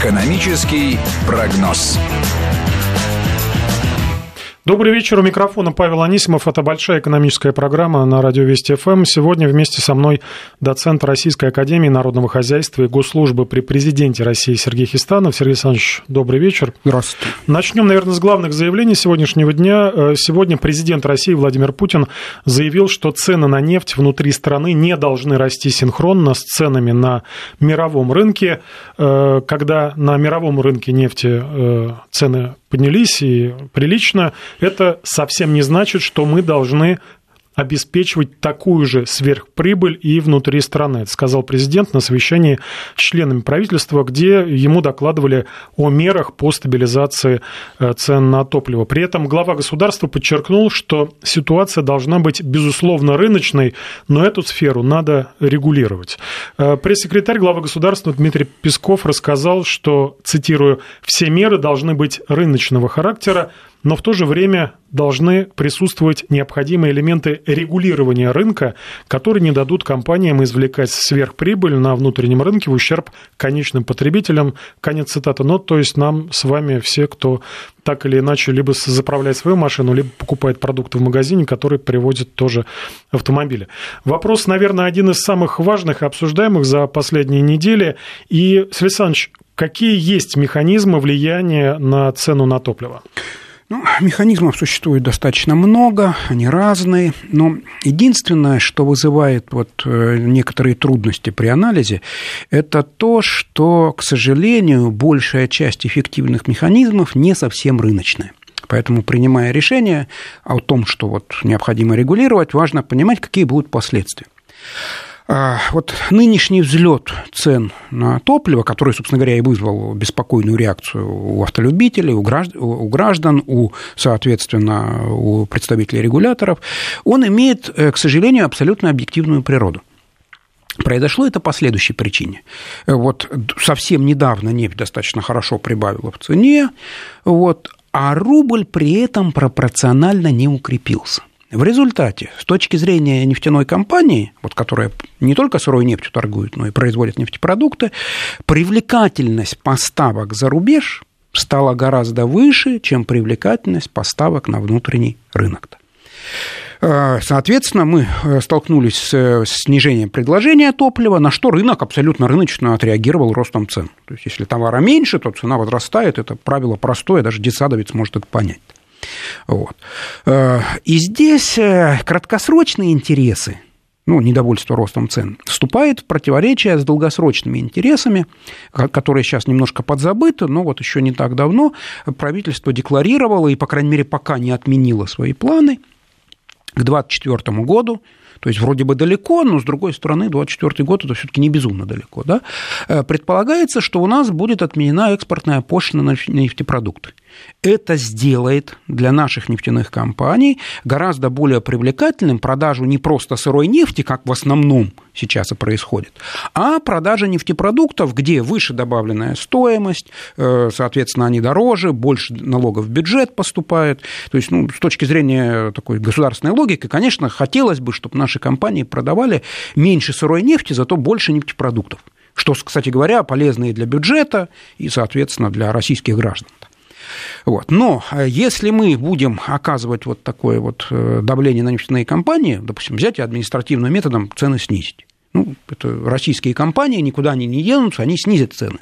Экономический прогноз. Добрый вечер. У микрофона Павел Анисимов. Это большая экономическая программа на Радио Вести ФМ. Сегодня вместе со мной доцент Российской Академии Народного Хозяйства и Госслужбы при Президенте России Сергей Хестанов. Сергей Александрович, добрый вечер. Здравствуйте. Начнем, наверное, с главных заявлений сегодняшнего дня. Сегодня президент России Владимир Путин заявил, что цены на нефть внутри страны не должны расти синхронно с ценами на мировом рынке. Когда на мировом рынке нефти цены поднялись и прилично, это совсем не значит, что мы должны обеспечивать такую же сверхприбыль и внутри страны. Это сказал президент на совещании с членами правительства, где ему докладывали о мерах по стабилизации цен на топливо. При этом глава государства подчеркнул, что ситуация должна быть, безусловно, рыночной, но эту сферу надо регулировать. Пресс-секретарь главы государства Дмитрий Песков рассказал, что, цитирую, «все меры должны быть рыночного характера, но в то же время должны присутствовать необходимые элементы регулирования рынка, которые не дадут компаниям извлекать сверхприбыль на внутреннем рынке в ущерб конечным потребителям». Конец цитаты. Ну, то есть нам с вами все, кто так или иначе либо заправляет свою машину, либо покупает продукты в магазине, которые привозят тоже автомобили. Вопрос, наверное, один из самых важных и обсуждаемых за последние недели. И, Сергей Александрович, какие есть механизмы влияния на цену на топливо? Ну, механизмов существует достаточно много, они разные, но единственное, что вызывает некоторые трудности при анализе, это то, что, к сожалению, большая часть эффективных механизмов не совсем рыночная. Поэтому, принимая решение о том, что необходимо регулировать, важно понимать, какие будут последствия. Нынешний взлет цен на топливо, который, собственно говоря, и вызвал беспокойную реакцию у автолюбителей, у граждан, у представителей регуляторов, он имеет, к сожалению, абсолютно объективную природу. Произошло это по следующей причине. Совсем недавно нефть достаточно хорошо прибавила в цене, а рубль при этом пропорционально не укрепился. В результате, с точки зрения нефтяной компании, которая не только сырой нефтью торгует, но и производит нефтепродукты, привлекательность поставок за рубеж стала гораздо выше, чем привлекательность поставок на внутренний рынок. Соответственно, мы столкнулись с снижением предложения топлива, на что рынок абсолютно рыночно отреагировал ростом цен. То есть, если товара меньше, то цена возрастает. Это правило простое, даже детсадовец может это понять. И здесь краткосрочные интересы, недовольство ростом цен, вступает в противоречие с долгосрочными интересами, которые сейчас немножко подзабыты, но еще не так давно правительство декларировало и, по крайней мере, пока не отменило свои планы к 2024 году. То есть, вроде бы далеко, но, с другой стороны, 2024 год – это все-таки не безумно далеко. Да? Предполагается, что у нас будет отменена экспортная пошлина на нефтепродукты. Это сделает для наших нефтяных компаний гораздо более привлекательным продажу не просто сырой нефти, как в основном сейчас и происходит, а продажа нефтепродуктов, где выше добавленная стоимость, соответственно, они дороже, больше налогов в бюджет поступает. То есть, с точки зрения такой государственной логики, конечно, хотелось бы, чтобы наши компании продавали меньше сырой нефти, зато больше нефтепродуктов, что, кстати говоря, полезно и для бюджета, и, соответственно, для российских граждан. Но если мы будем оказывать такое давление на нефтяные компании, допустим, взять и административным методом цены снизить. Это российские компании, никуда они не денутся, они снизят цены.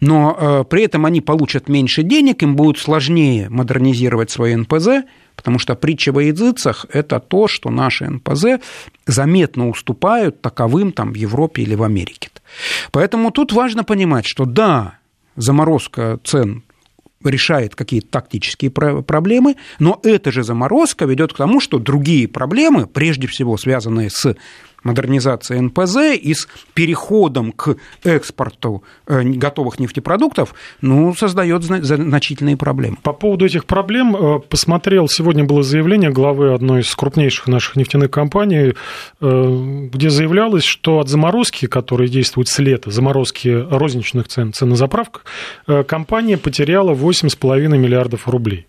Но при этом они получат меньше денег, им будет сложнее модернизировать свои НПЗ, потому что притча во языцах – это то, что наши НПЗ заметно уступают таковым в Европе или в Америке. Поэтому тут важно понимать, что да, заморозка цен – решает какие-то тактические проблемы, но эта же заморозка ведет к тому, что другие проблемы, прежде всего связанные с модернизацией НПЗ и с переходом к экспорту готовых нефтепродуктов, создает значительные проблемы. По поводу этих проблем посмотрел, сегодня было заявление главы одной из крупнейших наших нефтяных компаний, где заявлялось, что от заморозки, которые действуют с лета, заморозки розничных цен на заправках, компания потеряла 8,5 миллиардов рублей.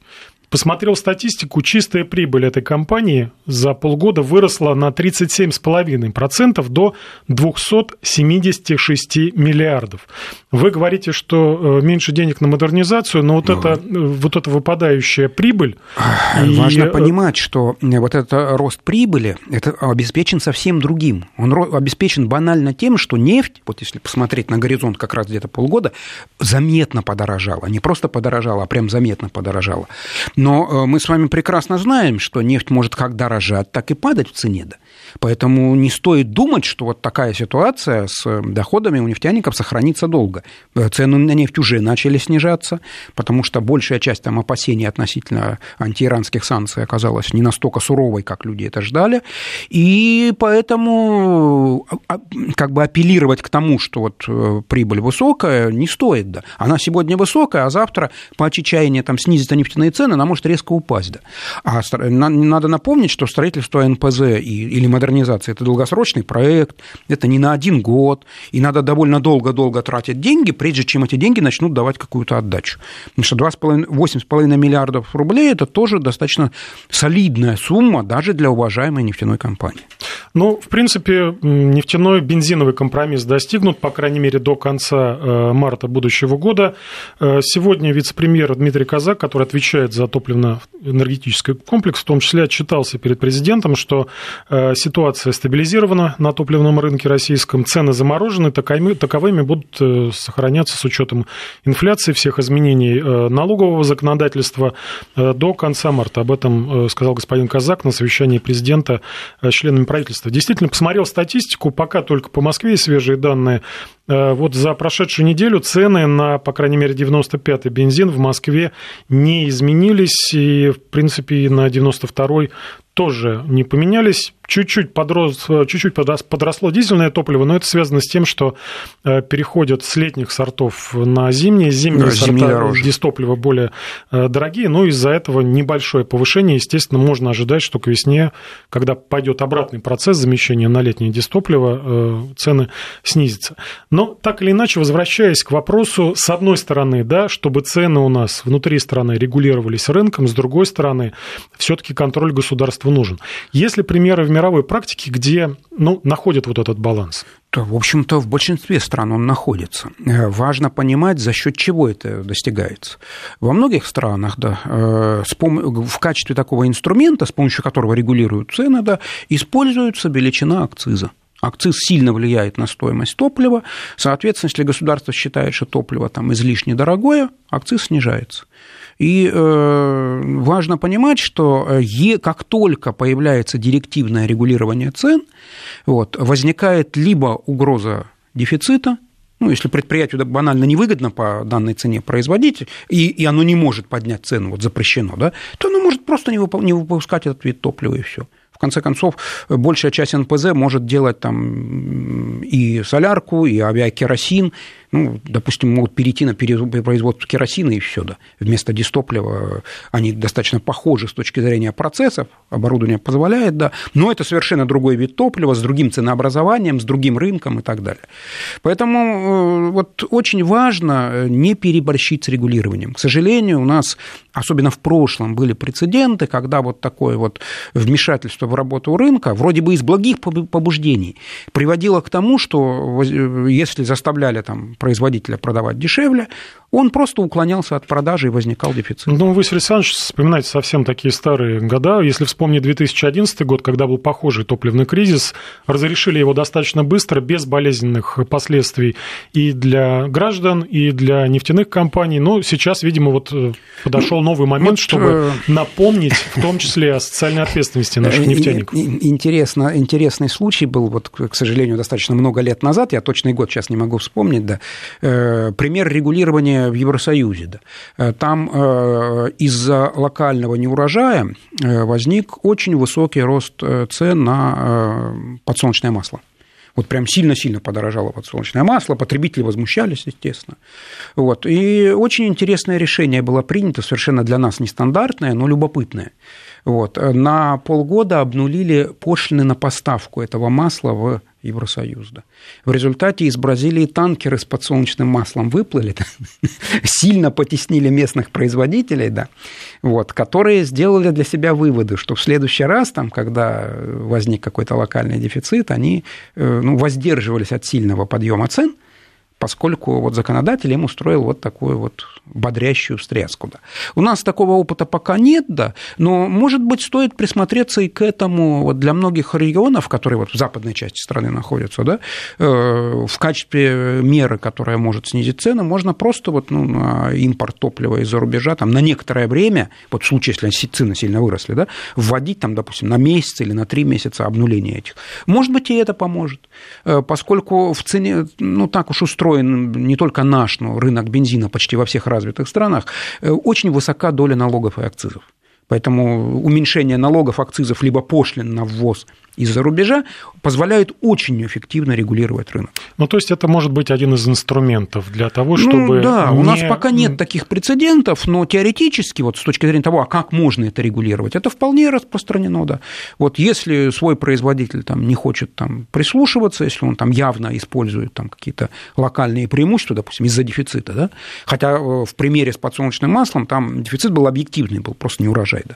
Посмотрел статистику, чистая прибыль этой компании за полгода выросла на 37,5% до 276 миллиардов. Вы говорите, что меньше денег на модернизацию, но вот эта выпадающая прибыль... Важно понимать, что вот этот рост прибыли это обеспечен совсем другим. Он обеспечен банально тем, что нефть, вот если посмотреть на горизонт как раз где-то полгода, заметно подорожала. Не просто подорожала, а прям заметно подорожала. Но мы с вами прекрасно знаем, что нефть может как дорожать, так и падать в цене. Поэтому не стоит думать, что вот такая ситуация с доходами у нефтяников сохранится долго. Цены на нефть уже начали снижаться, потому что большая часть там опасений относительно антииранских санкций оказалась не настолько суровой, как люди это ждали. И поэтому как бы апеллировать к тому, что вот прибыль высокая, не стоит. Да. Она сегодня высокая, а завтра по отчаянию там снизятся нефтяные цены, она может резко упасть. Да. А надо напомнить, что строительство НПЗ или модернизация – это долгосрочный проект, это не на один год, и надо довольно долго-долго тратить деньги, прежде чем эти деньги начнут давать какую-то отдачу. Потому что 8,5 миллиардов рублей – это тоже достаточно солидная сумма даже для уважаемой нефтяной компании. Ну, в принципе, нефтяной бензиновый компромисс достигнут, по крайней мере, до конца марта будущего года. Сегодня вице-премьер Дмитрий Козак, который отвечает за топливно-энергетический комплекс, в том числе отчитался перед президентом, что ситуация стабилизирована на топливном рынке российском, цены заморожены, таковыми будут сохраняться с учетом инфляции, всех изменений налогового законодательства до конца марта. Об этом сказал господин Козак на совещании президента с членами правительства. Действительно, посмотрел статистику, пока только по Москве есть свежие данные. Вот за прошедшую неделю цены на, по крайней мере, 95-й бензин в Москве не изменились, и, в принципе, на 92-й тоже не поменялись. Чуть-чуть подросло дизельное топливо, но это связано с тем, что переходят с летних сортов на зимние. Зимние сорта дистоплива более дорогие, но из-за этого небольшое повышение. Естественно, можно ожидать, что к весне, когда пойдет обратный процесс замещения на летнее дистопливо, цены снизятся. Но так или иначе, возвращаясь к вопросу, с одной стороны, да, чтобы цены у нас внутри страны регулировались рынком, с другой стороны, все-таки контроль государства нужен. Есть ли примеры в мировой практике, где находят вот этот баланс? В общем-то, в большинстве стран он находится. Важно понимать, за счет чего это достигается. Во многих странах в качестве такого инструмента, с помощью которого регулируют цены, используется величина акциза. Акциз сильно влияет на стоимость топлива. Соответственно, если государство считает, что топливо там излишне дорогое, акциз снижается. И важно понимать, что как только появляется директивное регулирование цен, возникает либо угроза дефицита, если предприятию банально невыгодно по данной цене производить, и оно не может поднять цену, запрещено, то оно может просто не выпускать этот вид топлива, и все. В конце концов, большая часть НПЗ может делать там и солярку, и авиакеросин. Допустим, могут перейти на производство керосина и все. Да. Вместо дистоплива они достаточно похожи с точки зрения процессов, оборудование позволяет, да. Но это совершенно другой вид топлива, с другим ценообразованием, с другим рынком и так далее. Поэтому очень важно не переборщить с регулированием. К сожалению, у нас, особенно в прошлом, были прецеденты, когда такое вмешательство в работу рынка, вроде бы из благих побуждений, приводило к тому, что если заставляли производителя продавать дешевле, он просто уклонялся от продажи и возникал дефицит. Василий Александрович, вспоминайте совсем такие старые года. Если вспомнить 2011 год, когда был похожий топливный кризис, разрешили его достаточно быстро, без болезненных последствий и для граждан, и для нефтяных компаний. Но сейчас, видимо, подошел новый момент, чтобы напомнить, в том числе, о социальной ответственности наших нефтяников. Интересный случай был, к сожалению, достаточно много лет назад, я точный год сейчас не могу вспомнить, пример регулирования в Евросоюзе. Да. Там из-за локального неурожая возник очень высокий рост цен на подсолнечное масло. Прям сильно-сильно подорожало подсолнечное масло, потребители возмущались, естественно. И очень интересное решение было принято, совершенно для нас нестандартное, но любопытное. Вот. На полгода обнулили пошлины на поставку этого масла в Евросоюз. Да. В результате из Бразилии танкеры с подсолнечным маслом выплыли, да, сильно потеснили местных производителей, да, вот, которые сделали для себя выводы, что в следующий раз, там, когда возник какой-то локальный дефицит, они воздерживались от сильного подъема цен, поскольку вот законодатель им устроил вот такую вот бодрящую встряску. Да. У нас такого опыта пока нет, да, но, может быть, стоит присмотреться и к этому. Вот для многих регионов, которые вот в западной части страны находятся, да, в качестве меры, которая может снизить цены, можно просто вот, на импорт топлива из-за рубежа там, на некоторое время, вот в случае, если цены сильно выросли, да, вводить, там, допустим, на месяц или на 3 месяца обнуление этих. Может быть, и это поможет, поскольку в цене, ну, так уж устроено, не только наш, но рынок бензина почти во всех развитых странах, очень высока доля налогов и акцизов. Поэтому уменьшение налогов, акцизов, либо пошлин на ввоз из-за рубежа позволяет очень эффективно регулировать рынок. Ну, то есть, это может быть один из инструментов для того, чтобы... Ну, да, у нас пока нет таких прецедентов, но теоретически, вот с точки зрения того, а как можно это регулировать, это вполне распространено, да. Вот если свой производитель там, не хочет там, прислушиваться, если он там, явно использует там, какие-то локальные преимущества, допустим, из-за дефицита, да, хотя в примере с подсолнечным маслом там дефицит был объективный, был просто не урожай, да,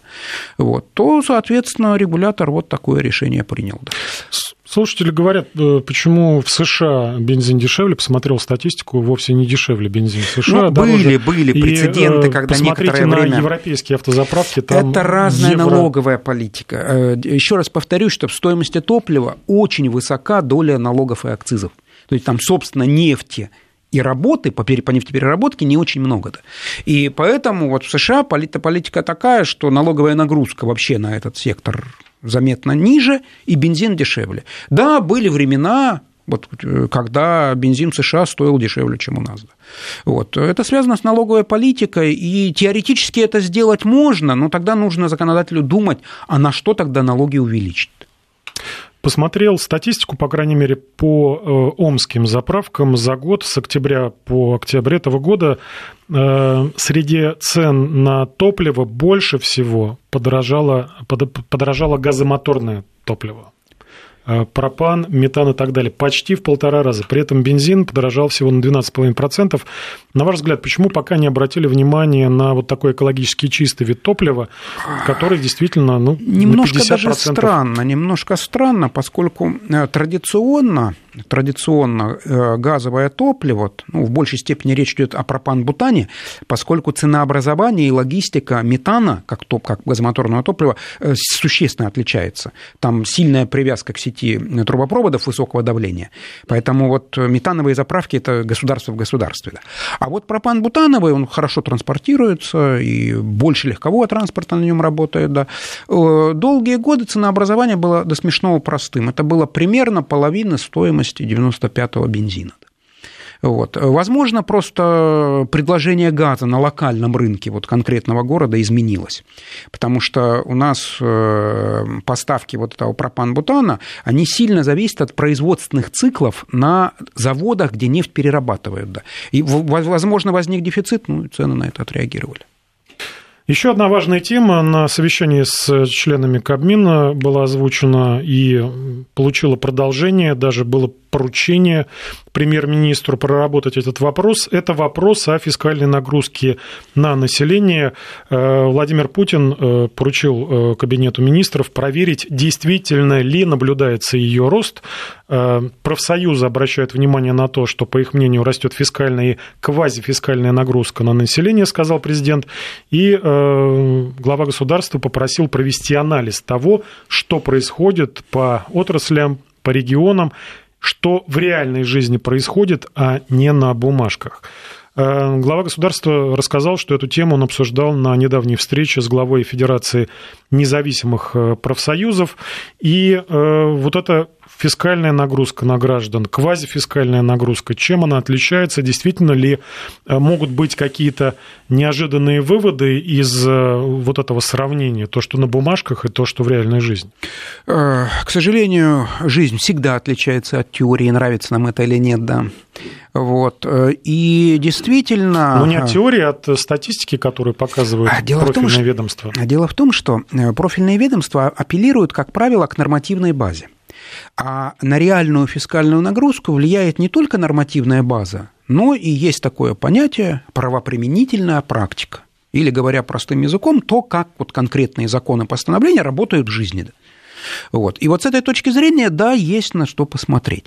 вот, то, соответственно, регулятор вот такое решение принял. Да. Слушатели говорят, почему в США бензин дешевле, посмотрел статистику, вовсе не дешевле бензин в США. Ну, были прецеденты, и, когда некоторое время... Посмотрите на европейские автозаправки, там это разная налоговая политика. Еще раз повторюсь, что в стоимости топлива очень высока доля налогов и акцизов. То есть, там, собственно, нефти и работы по нефтепереработке не очень много. Да. И поэтому вот в США политика такая, что налоговая нагрузка вообще на этот сектор... заметно ниже, и бензин дешевле. Да, были времена, вот, когда бензин в США стоил дешевле, чем у нас. Да. Вот. Это связано с налоговой политикой, и теоретически это сделать можно, но тогда нужно законодателю думать, а на что тогда налоги увеличить. Посмотрел статистику, по крайней мере, по омским заправкам за год, с октября по октябрь этого года, среди цен на топливо больше всего подорожало газомоторное топливо. Пропан, метан и так далее. Почти в 1,5 раза. При этом бензин подорожал всего на 12,5%. На ваш взгляд, почему пока не обратили внимания на вот такой экологически чистый вид топлива, который действительно немножко на 50%... даже странно, поскольку традиционно газовое топливо, в большей степени речь идет о пропан-бутане, поскольку ценообразование и логистика метана, как газомоторного топлива, существенно отличается. Там сильная привязка к сети трубопроводов высокого давления. Поэтому вот метановые заправки – это государство в государстве. Да. А вот пропан-бутановый, он хорошо транспортируется, и больше легкового транспорта на нем работает. Да. Долгие годы ценообразование было до смешного простым. Это было примерно половина стоимости 95-го бензина. Вот. Возможно, просто предложение газа на локальном рынке вот конкретного города изменилось, потому что у нас поставки вот этого пропан-бутана, они сильно зависят от производственных циклов на заводах, где нефть перерабатывают. Да. И, возможно, возник дефицит, и цены на это отреагировали. Еще одна важная тема на совещании с членами Кабмина была озвучена и получила продолжение, даже было поручение премьер-министру проработать этот вопрос. Это вопрос о фискальной нагрузке на население. Владимир Путин поручил Кабинету министров проверить, действительно ли наблюдается ее рост. Профсоюзы обращают внимание на то, что, по их мнению, растет фискальная и квазифискальная нагрузка на население, сказал президент. И глава государства попросил провести анализ того, что происходит по отраслям, по регионам, что в реальной жизни происходит, а не на бумажках. Глава государства рассказал, что эту тему он обсуждал на недавней встрече с главой Федерации независимых профсоюзов. И вот эта фискальная нагрузка на граждан, квазифискальная нагрузка, чем она отличается? Действительно ли могут быть какие-то неожиданные выводы из вот этого сравнения? То, что на бумажках, и то, что в реальной жизни? К сожалению, жизнь всегда отличается от теории, нравится нам это или нет, да. Вот. И действительно... Но не от теории, а от статистики, которую показывают профильные ведомства. Дело в том, что профильные ведомства апеллируют, как правило, к нормативной базе. А на реальную фискальную нагрузку влияет не только нормативная база, но и есть такое понятие правоприменительная практика. Или, говоря простым языком, то, как вот конкретные законы постановления работают в жизни. Вот. И вот с этой точки зрения, да, есть на что посмотреть.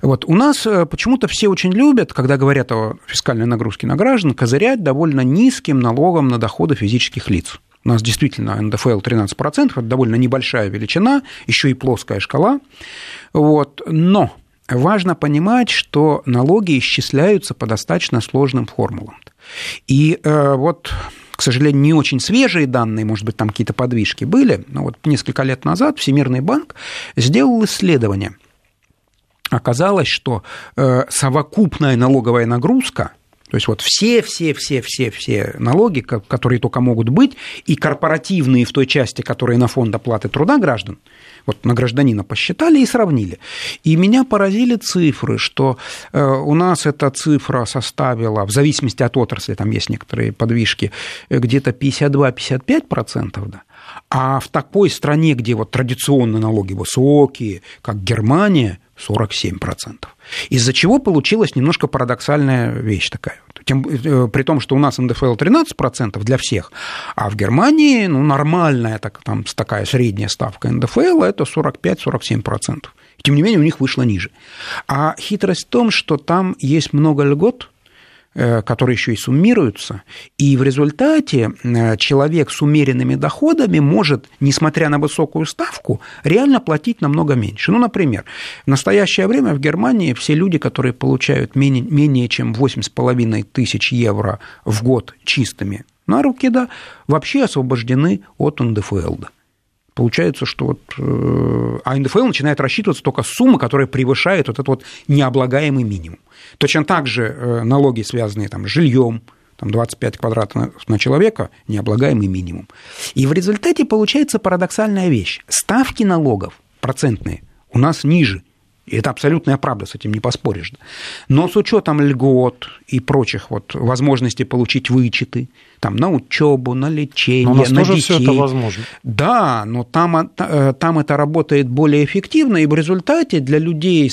Вот. У нас почему-то все очень любят, когда говорят о фискальной нагрузке на граждан, козырять довольно низким налогом на доходы физических лиц. У нас действительно НДФЛ 13%, это довольно небольшая величина, еще и плоская шкала. Вот. Но важно понимать, что налоги исчисляются по достаточно сложным формулам. И вот... К сожалению, не очень свежие данные, может быть, там какие-то подвижки были. Но вот несколько лет назад Всемирный банк сделал исследование. Оказалось, что совокупная налоговая нагрузка, то есть вот все налоги, которые только могут быть, и корпоративные в той части, которые на фонд оплаты труда граждан, вот на гражданина посчитали и сравнили. И меня поразили цифры, что у нас эта цифра составила, в зависимости от отрасли, там есть некоторые подвижки, где-то 52-55%, да. А в такой стране, где вот традиционно налоги высокие, как Германия, 47%. Из-за чего получилась немножко парадоксальная вещь такая. При том, что у нас НДФЛ 13% для всех, а в Германии ну, нормальная там, такая средняя ставка НДФЛ – это 45-47%. Тем не менее, у них вышло ниже. А хитрость в том, что там есть много льгот, которые еще и суммируются, и в результате человек с умеренными доходами может, несмотря на высокую ставку, реально платить намного меньше. Ну, например, в настоящее время в Германии все люди, которые получают менее чем 8,5 тысяч евро в год чистыми на руки, да, вообще освобождены от НДФЛ. Да. Получается, что вот... А НДФЛ начинает рассчитываться только с суммы, которая превышает вот этот вот необлагаемый минимум. Точно так же налоги, связанные там, с жильем, там, 25 квадратов на человека, необлагаемый минимум. И в результате получается парадоксальная вещь. Ставки налогов процентные у нас ниже. И это абсолютная правда, с этим не поспоришь. Но с учетом льгот и прочих вот возможностей получить вычеты там, на учебу, на лечение, на детей. Но у нас тоже все это возможно. Да, но там это работает более эффективно, и в результате для людей,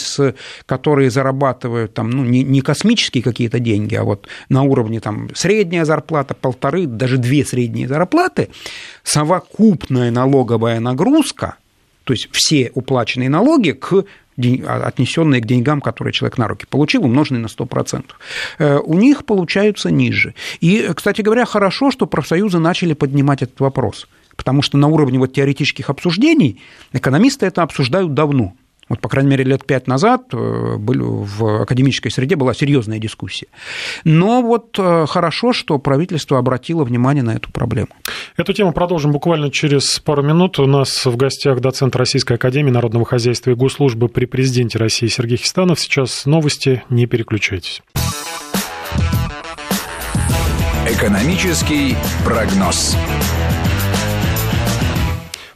которые зарабатывают там, ну, не космические какие-то деньги, а вот на уровне там, средняя зарплата, полторы, даже две средние зарплаты, совокупная налоговая нагрузка, то есть все уплаченные налоги отнесенные к деньгам, которые человек на руки получил, умноженные на 100%. У них получаются ниже. И, кстати говоря, хорошо, что профсоюзы начали поднимать этот вопрос, потому что на уровне вот теоретических обсуждений экономисты это обсуждают давно. Вот, по крайней мере, лет 5 назад в академической среде была серьезная дискуссия. Но вот хорошо, что правительство обратило внимание на эту проблему. Эту тему продолжим буквально через пару минут. У нас в гостях доцент Российской Академии Народного Хозяйства и Госслужбы при президенте России Сергей Хестанов. Сейчас новости, не переключайтесь. Экономический прогноз.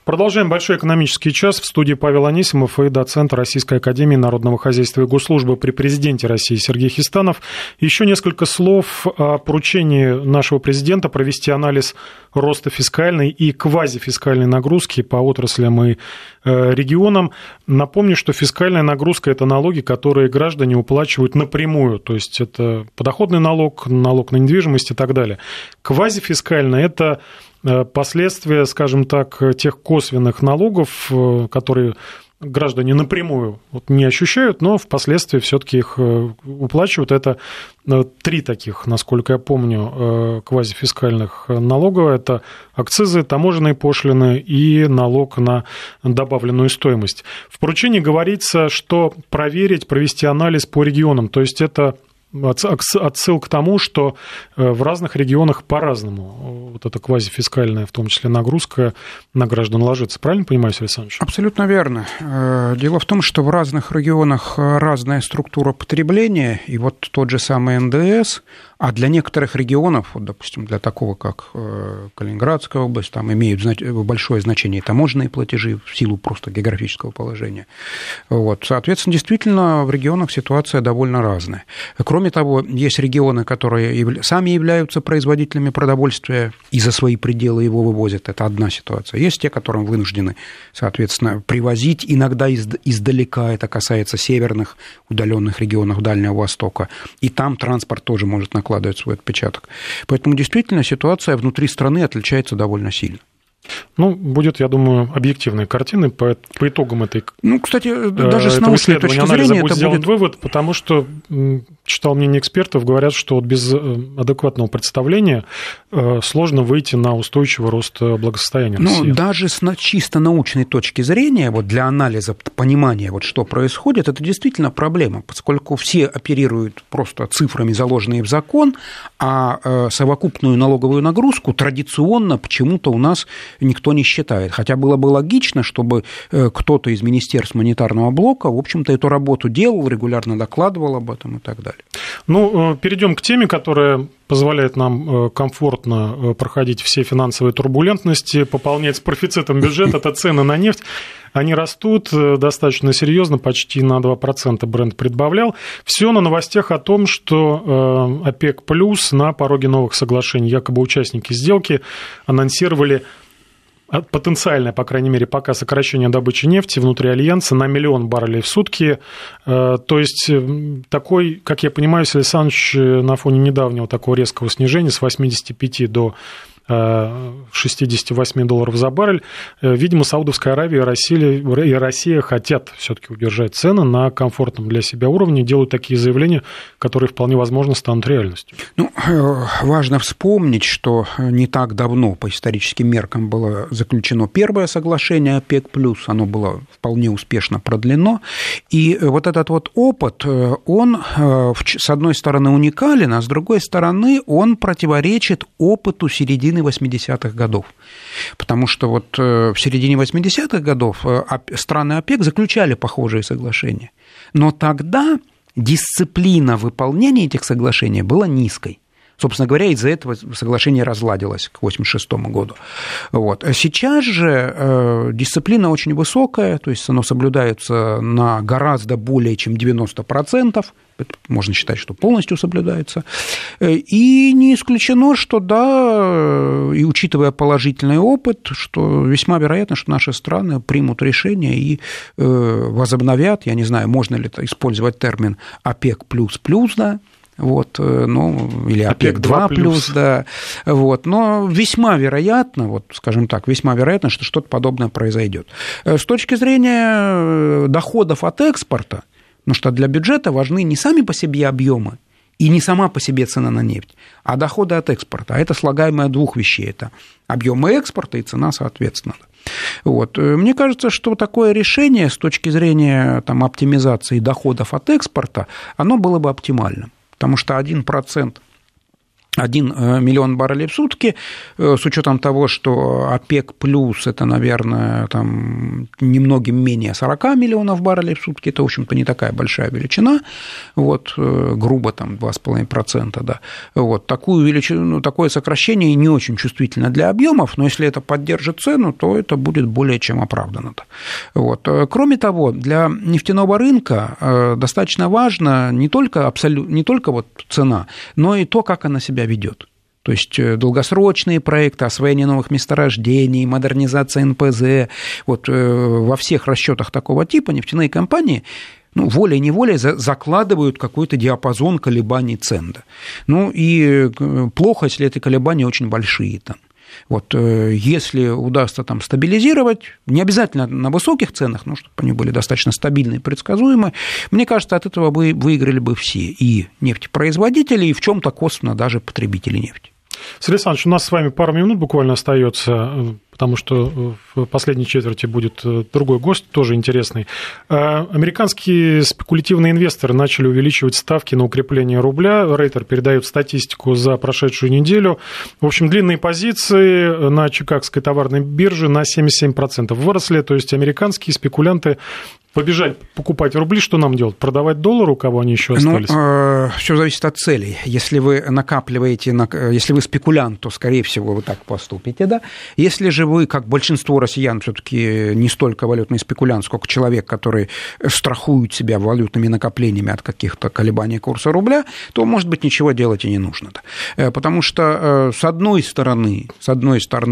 Продолжаем большой экономический час. В студии Павел Анисимов и доцент Российской Академии Народного Хозяйства и Госслужбы при президенте России Сергей Хестанов. Еще несколько слов о поручении нашего президента провести анализ роста фискальной и квазифискальной нагрузки по отраслям и регионам. Напомню, что фискальная нагрузка – это налоги, которые граждане уплачивают напрямую. То есть это подоходный налог, налог на недвижимость и так далее. Квазифискальная – это... последствия, скажем так, тех косвенных налогов, которые граждане напрямую не ощущают, но впоследствии все-таки их уплачивают. Это три таких, насколько я помню, квазифискальных налога. Это акцизы, таможенные пошлины и налог на добавленную стоимость. В поручении говорится, что проверить, провести анализ по регионам, то есть это отсыл к тому, что в разных регионах по-разному вот эта квазифискальная, в том числе, нагрузка на граждан ложится. Правильно понимаю, Сергей Александрович? Абсолютно верно. Дело в том, что в разных регионах разная структура потребления, и вот тот же самый НДС, а для некоторых регионов, вот, допустим, для такого, как Калининградская область, там имеют большое значение таможенные платежи в силу просто географического положения. Вот. Соответственно, действительно, в регионах ситуация довольно разная. Кроме того, есть регионы, которые сами являются производителями продовольствия и за свои пределы его вывозят. Это одна ситуация. Есть те, которым вынуждены, соответственно, привозить. Иногда издалека это касается северных удаленных регионов Дальнего Востока. И там транспорт тоже может накладывать свой отпечаток. Поэтому действительно ситуация внутри страны отличается довольно сильно. Ну, будет, я думаю, объективной картиной по итогам этой исследования. Ну, кстати, даже с научной точки зрения будет сделан вывод, потому что, читал мнение экспертов, говорят, что без адекватного представления сложно выйти на устойчивый рост благосостояния России. Ну, даже с чисто научной точки зрения, вот для анализа, понимания, вот, что происходит, это действительно проблема, поскольку все оперируют просто цифрами, заложенные в закон, а совокупную налоговую нагрузку традиционно почему-то у нас никто не считает. Хотя было бы логично, чтобы кто-то из министерств монетарного блока, в общем-то, эту работу делал, регулярно докладывал об этом и так далее. Ну, перейдем к теме, которая позволяет нам комфортно проходить все финансовые турбулентности, пополнять с профицитом бюджет. Это цены на нефть. Они растут достаточно серьезно, почти на 2% бренд прибавлял. Все на новостях о том, что ОПЕК плюс на пороге новых соглашений. Якобы участники сделки анонсировали потенциальное, по крайней мере, пока сокращение добычи нефти внутри Альянса на 1 миллион баррелей в сутки. То есть такой, как я понимаю, Сергей Александрович, на фоне недавнего такого резкого снижения с 85 до 68 долларов за баррель, видимо, Саудовская Аравия и Россия хотят все-таки удержать цены на комфортном для себя уровне, делают такие заявления, которые вполне возможно станут реальностью. Ну, важно вспомнить, что не так давно по историческим меркам было заключено первое соглашение ОПЕК+, оно было вполне успешно продлено, и вот этот вот опыт, он, с одной стороны, уникален, а с другой стороны, он противоречит опыту середины 80-х годов, потому что вот в середине 80-х годов страны ОПЕК заключали похожие соглашения, но тогда дисциплина выполнения этих соглашений была низкой. Собственно говоря, из-за этого соглашение разладилось к 1986 году. Вот. Сейчас же дисциплина очень высокая, то есть оно соблюдается на гораздо более чем 90%, можно считать, что полностью соблюдается. И не исключено, что да, и учитывая положительный опыт, что весьма вероятно, что наши страны примут решение и возобновят, я не знаю, можно ли использовать термин ОПЕК плюс-плюс, да, вот, ну, или ОПЕК-2+, да, вот, но весьма вероятно, вот, скажем так, весьма вероятно, что что-то подобное произойдет. С точки зрения доходов от экспорта, потому что для бюджета важны не сами по себе объемы и не сама по себе цена на нефть, а доходы от экспорта. А это слагаемое двух вещей. Это объемы экспорта и цена, соответственно. Вот. Мне кажется, что такое решение с точки зрения там, оптимизации доходов от экспорта, оно было бы оптимальным. Потому что 1%, 1 миллион баррелей в сутки, с учетом того, что ОПЕК плюс это, наверное, там, немногим менее 40 миллионов баррелей в сутки, это, в общем-то, не такая большая величина, вот, грубо там 2,5%. Да. Вот, такую величину, такое сокращение не очень чувствительно для объемов, но если это поддержит цену, то это будет более чем оправдано. Вот. Кроме того, для нефтяного рынка достаточно важно не только вот цена, но и то, как она себя ведет. То есть долгосрочные проекты, освоение новых месторождений, модернизация НПЗ. Вот во всех расчетах такого типа нефтяные компании ну, волей-неволей закладывают какой-то диапазон колебаний цен. Ну и плохо, если эти колебания очень большие там. Вот, если удастся там стабилизировать, не обязательно на высоких ценах, но чтобы они были достаточно стабильны и предсказуемы, мне кажется, от этого выиграли бы все, и нефтепроизводители, и в чем-то косвенно даже потребители нефти. Сергей Александрович, у нас с вами пару минут буквально остается, потому что в последней четверти будет другой ГОСТ, тоже интересный. Американские спекулятивные инвесторы начали увеличивать ставки на укрепление рубля. Рейтер передает статистику за прошедшую неделю. В общем, длинные позиции на Чикагской товарной бирже на 77% выросли. То есть американские спекулянты побежать покупать рубли, что нам делать? Продавать доллар, у кого они еще остались? Ну, все зависит от целей. Если вы накапливаете, если вы спекулянт, то, скорее всего, вы так поступите, да? Если же вы, как большинство россиян, все-таки не столько валютный спекулянт, сколько человек, который страхует себя валютными накоплениями от каких-то колебаний курса рубля, то, может быть, ничего делать и не нужно. Потому что, с одной стороны,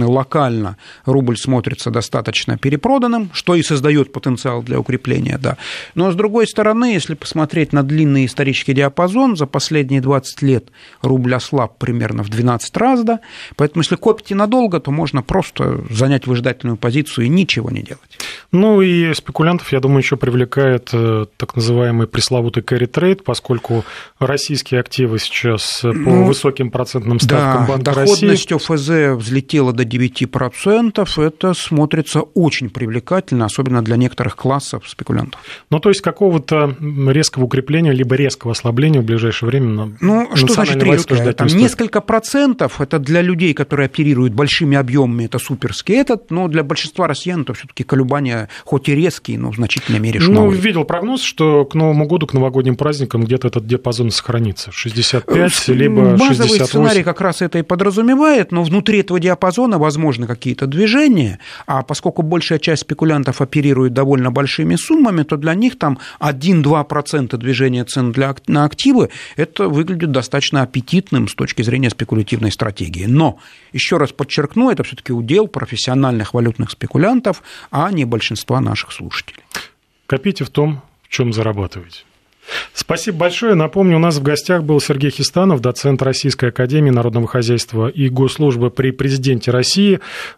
локально рубль смотрится достаточно перепроданным, что и создает потенциал для укрепления. Да. Но, с другой стороны, если посмотреть на длинный исторический диапазон, за последние 20 лет рубль ослаб примерно в 12 раз, да? Поэтому, если копите надолго, то можно просто занять выжидательную позицию и ничего не делать. Ну и спекулянтов, я думаю, еще привлекает так называемый пресловутый carry-трейд, поскольку российские активы сейчас по высоким процентным ставкам Банка России. Доходность ОФЗ взлетела до 9%, это смотрится очень привлекательно, особенно для некоторых классов спекулянтов. Ну, то есть какого-то резкого укрепления либо резкого ослабления в ближайшее время на национальный войск ждать не стоит. Несколько процентов, это для людей, которые оперируют большими объемами, это суперский этот, но для большинства россиян это все-таки колебания, хоть и резкие, но в значительной мере шумовые. Ну, видел прогноз, что к Новому году, к новогодним праздникам где-то этот диапазон сохранится, 65, либо 68. Базовый сценарий как раз это и подразумевает, но внутри этого диапазона возможны какие-то движения, а поскольку большая часть спекулянтов оперирует довольно большими суммами, то для них там 1-2% движения цен на активы, это выглядит достаточно аппетитным с точки зрения спекулятивной стратегии. Но, еще раз подчеркну, это все-таки удел профессиональных валютных спекулянтов, а не большинства наших слушателей. Копите в том, в чем зарабатываете. Спасибо большое. Напомню, у нас в гостях был Сергей Хестанов, доцент Российской Академии Народного Хозяйства и Госслужбы при Президенте России.